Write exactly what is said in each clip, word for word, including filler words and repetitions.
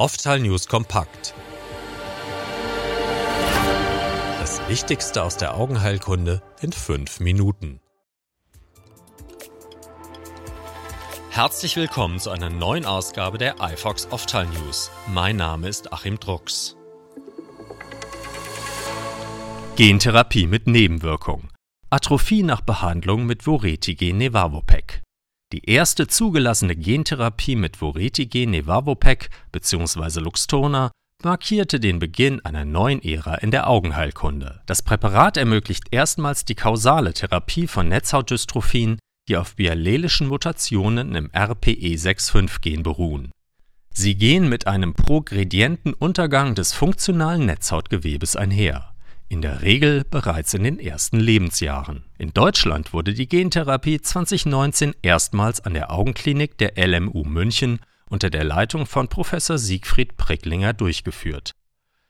OphthalNews kompakt. Das Wichtigste aus der Augenheilkunde in fünf Minuten. Herzlich willkommen zu einer neuen Ausgabe der ifox OphthalNews. Mein Name ist Achim Drucks. Gentherapie mit Nebenwirkung. Atrophie nach Behandlung mit Voretigen Neparvovec. Die erste zugelassene Gentherapie mit Voretigen Neparvovec bzw. Luxturna markierte den Beginn einer neuen Ära in der Augenheilkunde. Das Präparat ermöglicht erstmals die kausale Therapie von Netzhautdystrophien, die auf biallelischen Mutationen im R P E fünfundsechzig-Gen beruhen. Sie gehen mit einem progredienten Untergang des funktionalen Netzhautgewebes einher, in der Regel bereits in den ersten Lebensjahren. In Deutschland wurde die Gentherapie zwanzig neunzehn erstmals an der Augenklinik der L M U München unter der Leitung von Professor Siegfried Priglinger durchgeführt.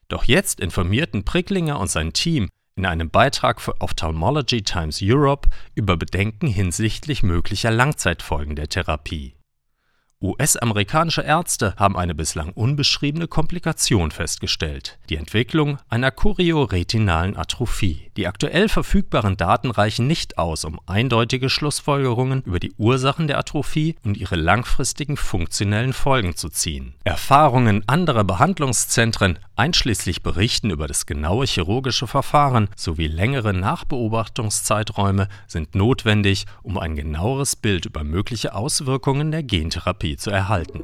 Doch jetzt informierten Priglinger und sein Team in einem Beitrag für Ophthalmology Times Europe über Bedenken hinsichtlich möglicher Langzeitfolgen der Therapie. U S-amerikanische Ärzte haben eine bislang unbeschriebene Komplikation festgestellt: die Entwicklung einer chorioretinalen Atrophie. Die aktuell verfügbaren Daten reichen nicht aus, um eindeutige Schlussfolgerungen über die Ursachen der Atrophie und ihre langfristigen funktionellen Folgen zu ziehen. Erfahrungen anderer Behandlungszentren, einschließlich Berichten über das genaue chirurgische Verfahren sowie längere Nachbeobachtungszeiträume, sind notwendig, um ein genaueres Bild über mögliche Auswirkungen der Gentherapie zu erhalten.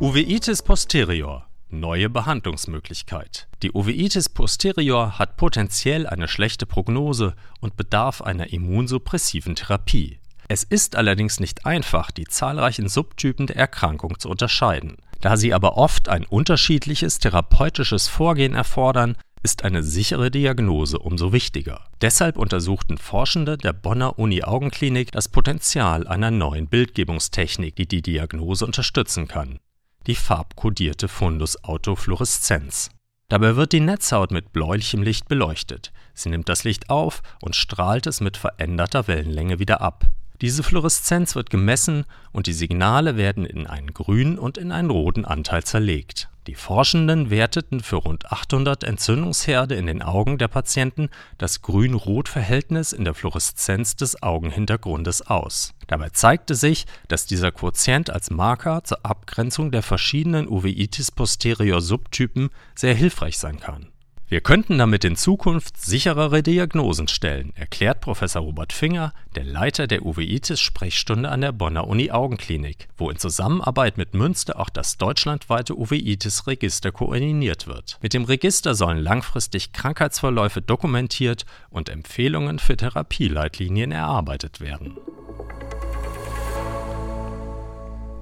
Uveitis posterior – neue Behandlungsmöglichkeit. Die Uveitis posterior hat potenziell eine schlechte Prognose und bedarf einer immunsuppressiven Therapie. Es ist allerdings nicht einfach, die zahlreichen Subtypen der Erkrankung zu unterscheiden. Da sie aber oft ein unterschiedliches therapeutisches Vorgehen erfordern, ist eine sichere Diagnose umso wichtiger. Deshalb untersuchten Forschende der Bonner Uni-Augenklinik das Potenzial einer neuen Bildgebungstechnik, die die Diagnose unterstützen kann: die farbkodierte Fundus-Autofluoreszenz. Dabei wird die Netzhaut mit bläulichem Licht beleuchtet. Sie nimmt das Licht auf und strahlt es mit veränderter Wellenlänge wieder ab. Diese Fluoreszenz wird gemessen und die Signale werden in einen grünen und in einen roten Anteil zerlegt. Die Forschenden werteten für rund achthundert Entzündungsherde in den Augen der Patienten das Grün-Rot-Verhältnis in der Fluoreszenz des Augenhintergrundes aus. Dabei zeigte sich, dass dieser Quotient als Marker zur Abgrenzung der verschiedenen Uveitis posterior Subtypen sehr hilfreich sein kann. Wir könnten damit in Zukunft sicherere Diagnosen stellen, erklärt Professor Robert Finger, der Leiter der Uveitis-Sprechstunde an der Bonner Uni-Augenklinik, wo in Zusammenarbeit mit Münster auch das deutschlandweite Uveitis-Register koordiniert wird. Mit dem Register sollen langfristig Krankheitsverläufe dokumentiert und Empfehlungen für Therapieleitlinien erarbeitet werden.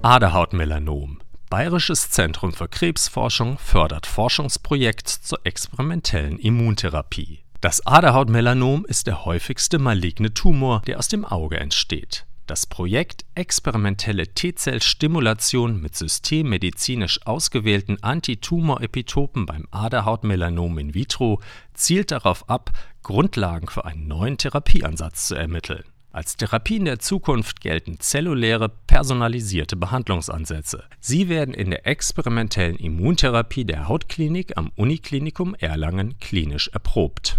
Aderhautmelanom. Bayerisches Zentrum für Krebsforschung fördert Forschungsprojekt zur experimentellen Immuntherapie. Das Aderhautmelanom ist der häufigste maligne Tumor, der aus dem Auge entsteht. Das Projekt Experimentelle T-Zell-Stimulation mit systemmedizinisch ausgewählten Antitumorepitopen beim Aderhautmelanom in vitro zielt darauf ab, Grundlagen für einen neuen Therapieansatz zu ermitteln. Als Therapien der Zukunft gelten zelluläre, personalisierte Behandlungsansätze. Sie werden in der experimentellen Immuntherapie der Hautklinik am Uniklinikum Erlangen klinisch erprobt.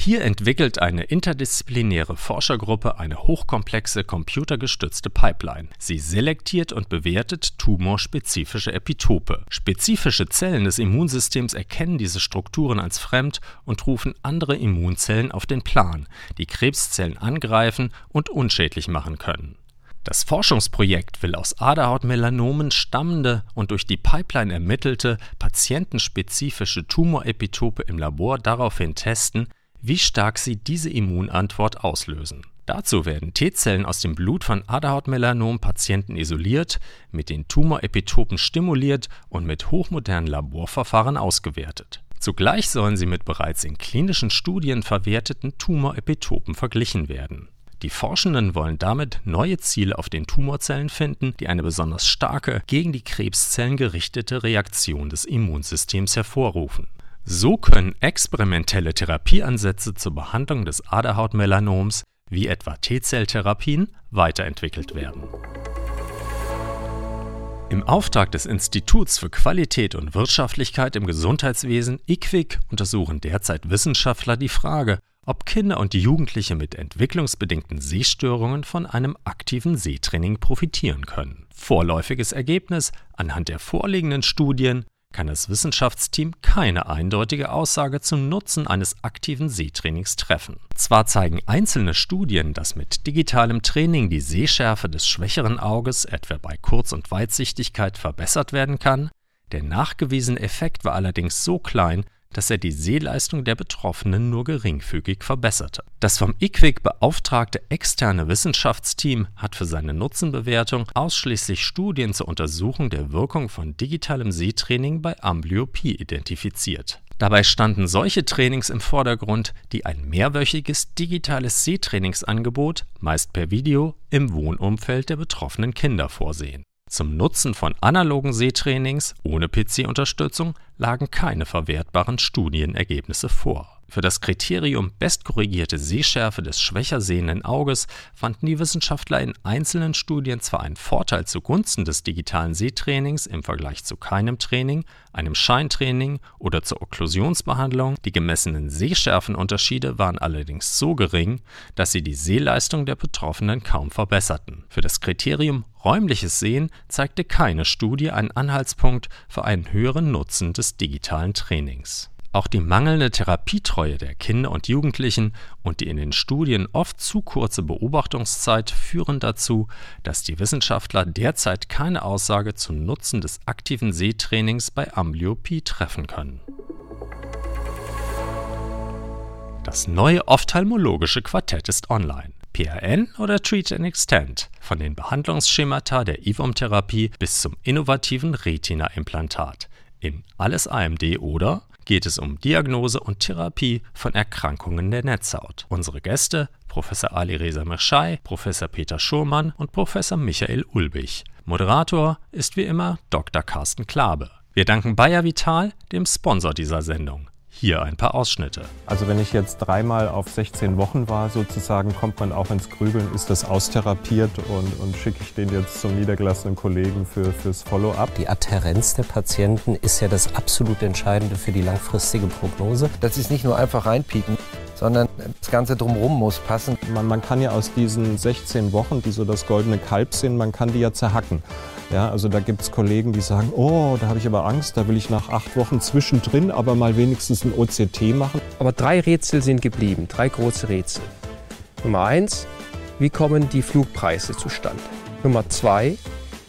Hier entwickelt eine interdisziplinäre Forschergruppe eine hochkomplexe computergestützte Pipeline. Sie selektiert und bewertet tumorspezifische Epitope. Spezifische Zellen des Immunsystems erkennen diese Strukturen als fremd und rufen andere Immunzellen auf den Plan, die Krebszellen angreifen und unschädlich machen können. Das Forschungsprojekt will aus Aderhautmelanomen stammende und durch die Pipeline ermittelte patientenspezifische Tumorepitope im Labor daraufhin testen, wie stark sie diese Immunantwort auslösen. Dazu werden T-Zellen aus dem Blut von Aderhautmelanom-Patienten isoliert, mit den Tumorepitopen stimuliert und mit hochmodernen Laborverfahren ausgewertet. Zugleich sollen sie mit bereits in klinischen Studien verwerteten Tumorepitopen verglichen werden. Die Forschenden wollen damit neue Ziele auf den Tumorzellen finden, die eine besonders starke, gegen die Krebszellen gerichtete Reaktion des Immunsystems hervorrufen. So können experimentelle Therapieansätze zur Behandlung des Aderhautmelanoms, wie etwa T-Zelltherapien, weiterentwickelt werden. Im Auftrag des Instituts für Qualität und Wirtschaftlichkeit im Gesundheitswesen I Q WiG untersuchen derzeit Wissenschaftler die Frage, ob Kinder und Jugendliche mit entwicklungsbedingten Sehstörungen von einem aktiven Sehtraining profitieren können. Vorläufiges Ergebnis: Anhand der vorliegenden Studien kann das Wissenschaftsteam keine eindeutige Aussage zum Nutzen eines aktiven Sehtrainings treffen. Zwar zeigen einzelne Studien, dass mit digitalem Training die Sehschärfe des schwächeren Auges etwa bei Kurz- und Weitsichtigkeit verbessert werden kann, der nachgewiesene Effekt war allerdings so klein, dass er die Sehleistung der Betroffenen nur geringfügig verbesserte. Das vom I Q WiG beauftragte externe Wissenschaftsteam hat für seine Nutzenbewertung ausschließlich Studien zur Untersuchung der Wirkung von digitalem Sehtraining bei Amblyopie identifiziert. Dabei standen solche Trainings im Vordergrund, die ein mehrwöchiges digitales Sehtrainingsangebot, meist per Video, im Wohnumfeld der betroffenen Kinder vorsehen. Zum Nutzen von analogen Sehtrainings ohne P C-Unterstützung lagen keine verwertbaren Studienergebnisse vor. Für das Kriterium bestkorrigierte Sehschärfe des schwächer sehenden Auges fanden die Wissenschaftler in einzelnen Studien zwar einen Vorteil zugunsten des digitalen Sehtrainings im Vergleich zu keinem Training, einem Scheintraining oder zur Okklusionsbehandlung, die gemessenen Sehschärfenunterschiede waren allerdings so gering, dass sie die Sehleistung der Betroffenen kaum verbesserten. Für das Kriterium räumliches Sehen zeigte keine Studie einen Anhaltspunkt für einen höheren Nutzen des digitalen Trainings. Auch die mangelnde Therapietreue der Kinder und Jugendlichen und die in den Studien oft zu kurze Beobachtungszeit führen dazu, dass die Wissenschaftler derzeit keine Aussage zum Nutzen des aktiven Sehtrainings bei Amblyopie treffen können. Das neue ophthalmologische Quartett ist online. P R N oder Treat and Extend, von den Behandlungsschemata der I W O M-Therapie bis zum innovativen Retina-Implantat. In Alles A M D oder geht es um Diagnose und Therapie von Erkrankungen der Netzhaut. Unsere Gäste: Professor Ali Resa Mirschey, Professor Peter Schurmann und Professor Michael Ulbig. Moderator ist wie immer Doktor Carsten Klabe. Wir danken Bayer Vital, dem Sponsor dieser Sendung. Hier ein paar Ausschnitte. Also wenn ich jetzt dreimal auf sechzehn Wochen war, sozusagen, kommt man auch ins Grübeln, ist das austherapiert und, und schicke ich den jetzt zum niedergelassenen Kollegen für, fürs Follow-up. Die Adhärenz der Patienten ist ja das absolut Entscheidende für die langfristige Prognose. Das ist nicht nur einfach reinpieken, sondern das Ganze drumherum muss passen. Man, man kann ja aus diesen sechzehn Wochen, die so das goldene Kalb sind, man kann die ja zerhacken. Ja, also da gibt es Kollegen, die sagen, oh, da habe ich aber Angst, da will ich nach acht Wochen zwischendrin aber mal wenigstens ein O C T machen. Aber drei Rätsel sind geblieben, drei große Rätsel. Nummer eins, wie kommen die Flugpreise zustande? Nummer zwei,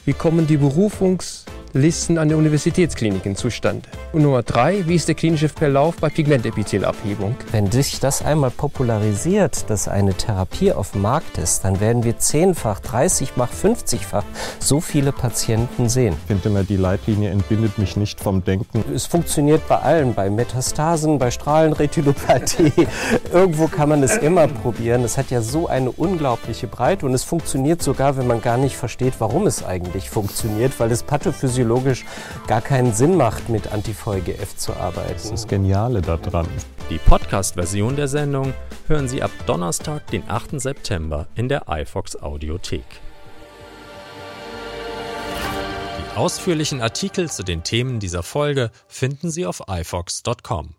wie kommen die Berufungslisten an den Universitätskliniken zustande? Und Nummer drei, wie ist der klinische Verlauf bei Pigmentepithelabhebung? Wenn sich das einmal popularisiert, dass eine Therapie auf dem Markt ist, dann werden wir zehnfach, dreißigfach, fünfzigfach so viele Patienten sehen. Ich finde immer, die Leitlinie entbindet mich nicht vom Denken. Es funktioniert bei allen, bei Metastasen, bei Strahlenretinopathie. Irgendwo kann man es immer probieren. Es hat ja so eine unglaubliche Breite und es funktioniert sogar, wenn man gar nicht versteht, warum es eigentlich funktioniert, weil es pathophysiologisch gar keinen Sinn macht, mit Antifa V G F zu arbeiten. Das ist das Geniale daran. Die Podcast-Version der Sendung hören Sie ab Donnerstag, den achten September, in der iFox Audiothek. Die ausführlichen Artikel zu den Themen dieser Folge finden Sie auf i fox punkt com.